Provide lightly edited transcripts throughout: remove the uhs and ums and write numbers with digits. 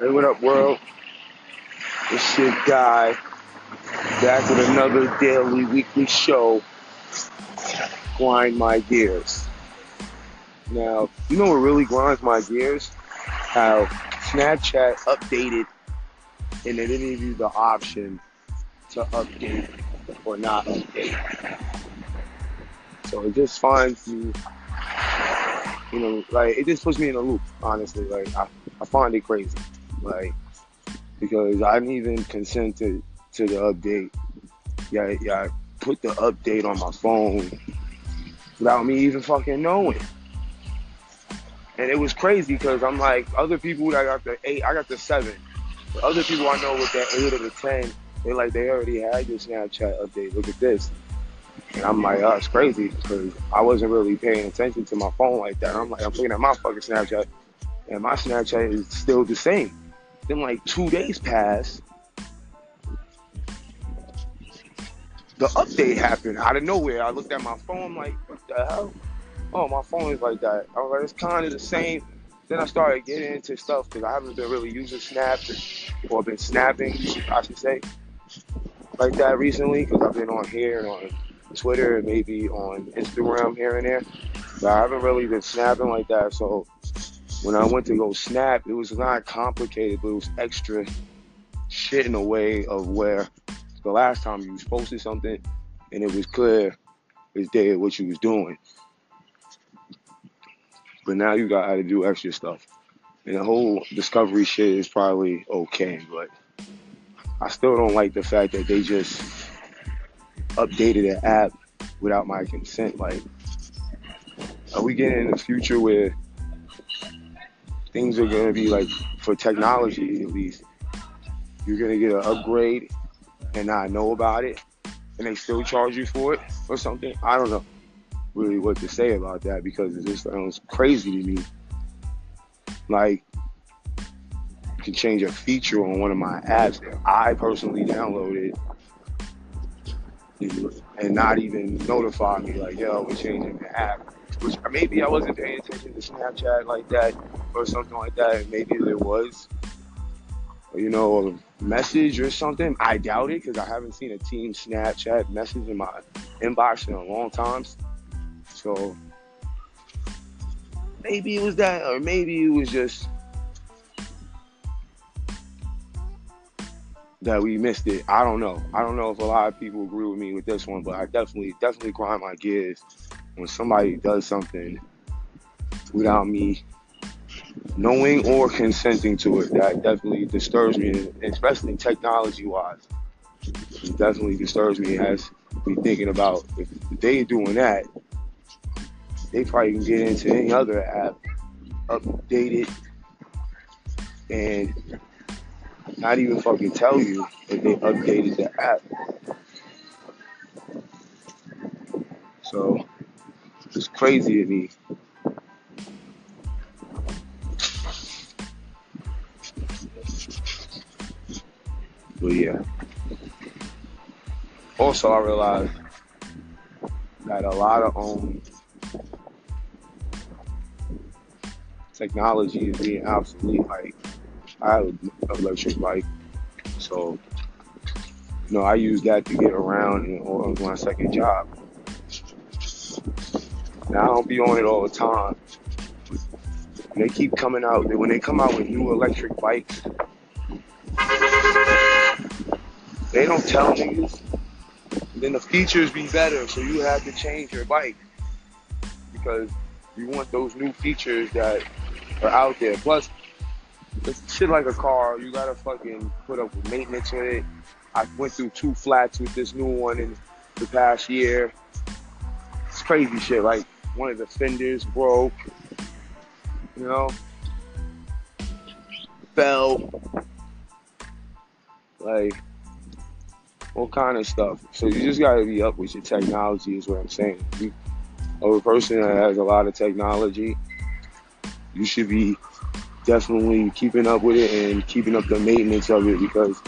Hey, what up, world? It's your guy, back with another daily, weekly show, Grind My Gears. Now, you know what really grinds my gears? How Snapchat updated, and they didn't give you the option to update or not update. So it just finds you, you know, like, it just puts me in a loop, honestly. Like, I find it crazy, like, because I didn't even consent to the update. Yeah, I put the update on my phone without me even fucking knowing. And it was crazy because I'm like, other people that got the 8, I got the 7. But other people I know with that 8 or the 10, they're like, they already had your Snapchat update. Look at this. And I'm like, oh, it's crazy because I wasn't really paying attention to my phone like that. I'm like, I'm looking at my fucking Snapchat, and my Snapchat is still the same. Then like 2 days pass, the update happened out of nowhere. I looked at my phone, I'm like, what the hell? Oh, my phone is like that. I was like, it's kind of the same. Then I started getting into stuff because I haven't been really using snaps or been snapping, I should say, like that recently because I've been on here and on Twitter and maybe on Instagram here and there. But I haven't really been snapping like that. So when I went to go snap, it was not complicated, but it was extra shit in a way of where the last time you was posting something and it was clear as day what you was doing. But now you got how to do extra stuff. And the whole discovery shit is probably okay, but I still don't like the fact that they just updated an app without my consent. Like, are we getting in a future where things are going to be like, for technology at least, you're going to get an upgrade and not know about it and they still charge you for it or something? I don't know really what to say about that because it just sounds crazy to me. Like, you can change a feature on one of my apps that I personally downloaded and not even notify me, like, yo, we're changing the app. Which maybe I wasn't paying attention to Snapchat like that or something like that. Maybe there was, you know, a message or something. I doubt it because I haven't seen a team Snapchat message in my inbox in a long time. So maybe it was that, or maybe it was just that we missed it. I don't know. I don't know if a lot of people agree with me with this one, but I definitely grind my gears when somebody does something without me knowing or consenting to it. That definitely disturbs me, especially technology-wise. It definitely disturbs me. It has me thinking about, if they doing that, they probably can get into any other app, update it, and not even fucking tell you that they updated the app. So it's crazy to me. But yeah. Also, I realized that a lot of technology is being obsolete. Like, I have an electric bike, so, you know, I use that to get around and on my second job. Now, I don't be on it all the time. They keep coming out, when they come out with new electric bikes, they don't tell niggas. Then the features be better, so you have to change your bike because you want those new features that are out there. Plus, it's shit like a car, you gotta fucking put up with maintenance with it. I went through 2 flats with this new one in the past year. It's crazy shit, like one of the fenders broke, you know, fell, like all kind of stuff. So you just gotta be up with your technology is what I'm saying. You are a person that has a lot of technology, you should be definitely keeping up with it and keeping up the maintenance of it, because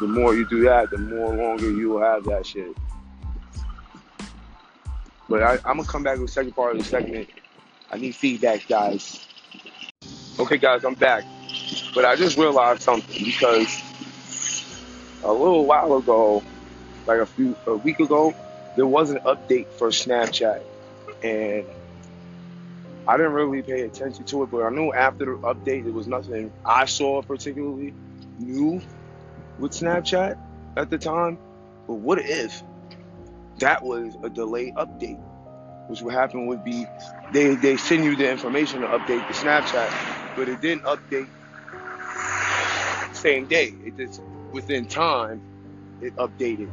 the more you do that, the more longer you will have that shit. But I'm gonna come back with the second part of the segment. I need feedback, guys. Okay, guys, I'm back. But I just realized something, because a little while ago, like a week ago, there was an update for Snapchat, and I didn't really pay attention to it, but I knew after the update there was nothing I saw particularly new with Snapchat at the time. But what if that was a delayed update? Which would happen would be they send you the information to update the Snapchat, but it didn't update same day. It just within time it updated.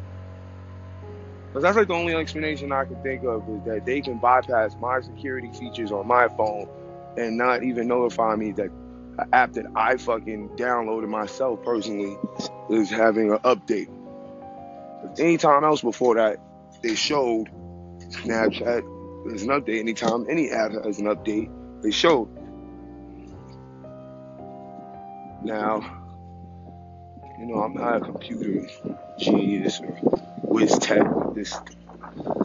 But that's like the only explanation I can think of, is that they can bypass my security features on my phone and not even notify me that an app that I fucking downloaded myself personally is having an update. But anytime else before that, they showed Snapchat is an update. Anytime any app has an update, they showed. Now, you know, I'm not a computer genius or whiz tech with this,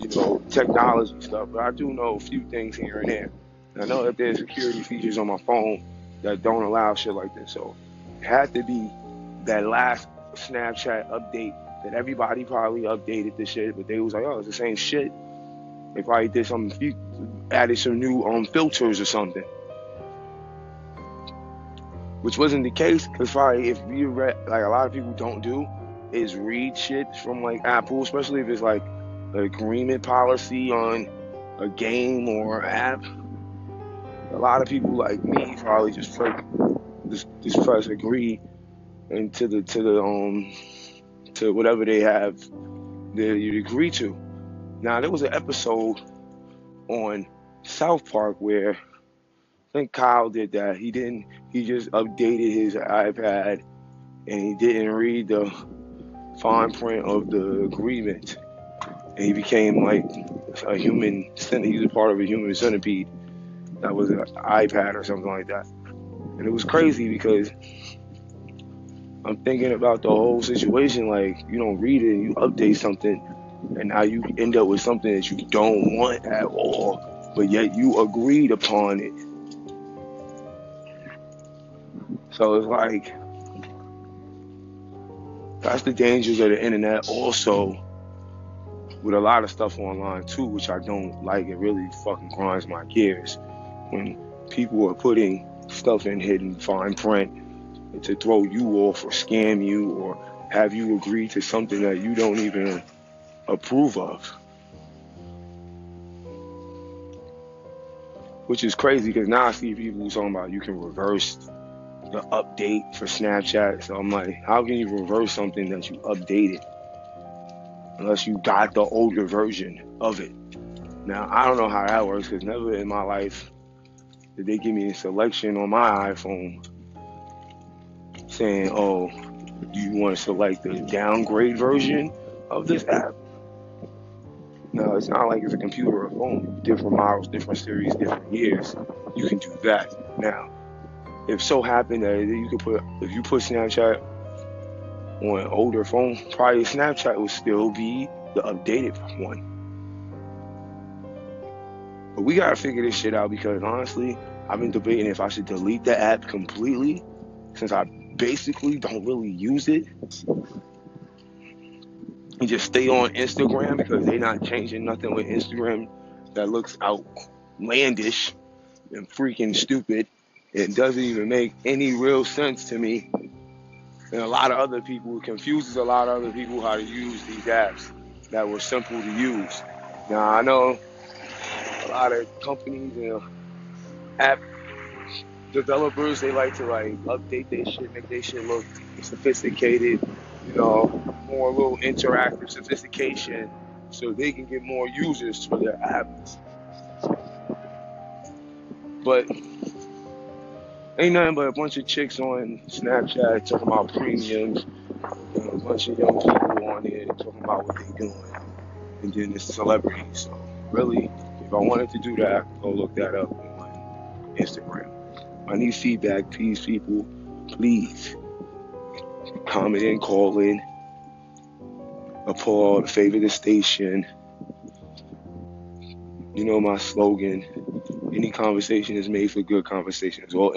you know, technology stuff, but I do know a few things here and there. And I know that there's security features on my phone that don't allow shit like this. So it had to be that last Snapchat update that everybody probably updated the shit, but they was like, oh, it's the same shit. They probably did something, added some new filters or something. Which wasn't the case, because probably if you read, like a lot of people don't do, is read shit from like Apple, especially if it's like an agreement policy on a game or an app. A lot of people like me probably just press agree and to whatever they have that you agree to. Now, there was an episode on South Park where I think Kyle did that. He just updated his iPad and he didn't read the fine print of the agreement. And he became like a human centipede. He was part of a human centipede that was an iPad or something like that. And it was crazy because I'm thinking about the whole situation, like you don't read it, you update something, and now you end up with something that you don't want at all, but yet you agreed upon it. So it's like, that's the dangers of the internet also, with a lot of stuff online too, which I don't like. It really fucking grinds my gears when people are putting stuff in hidden fine print to throw you off or scam you or have you agree to something that you don't even approve of. Which is crazy, because now I see people who talking about you can reverse the update for Snapchat. So I'm like, how can you reverse something that you updated? Unless you got the older version of it. Now, I don't know how that works, because never in my life did they give me a selection on my iPhone saying, oh, do you want to select the downgrade version of this app? No, it's not like it's a computer or phone. Different models, different series, different years. You can do that. Now, if so happened that you could put, if you put Snapchat on an older phone, probably Snapchat will still be the updated one. But we gotta figure this shit out, because honestly, I've been debating if I should delete the app completely, since I basically don't really use it, and just stay on Instagram, because they're not changing nothing with Instagram that looks outlandish and freaking stupid. It doesn't even make any real sense to me. And a lot of other people, it confuses a lot of other people how to use these apps that were simple to use. Now, I know a lot of companies and app developers, they like to like update their shit, make their shit look sophisticated, you know, more little interactive sophistication so they can get more users for their apps. But ain't nothing but a bunch of chicks on Snapchat talking about premiums, and a bunch of young people on there talking about what they're doing, and then it's celebrities. So really, if I wanted to do that, I could go look that up on Instagram. I need feedback, please, people. Please comment in, call in, applaud, favor the station. You know my slogan. Any conversation is made for good conversation. It's all entertainment.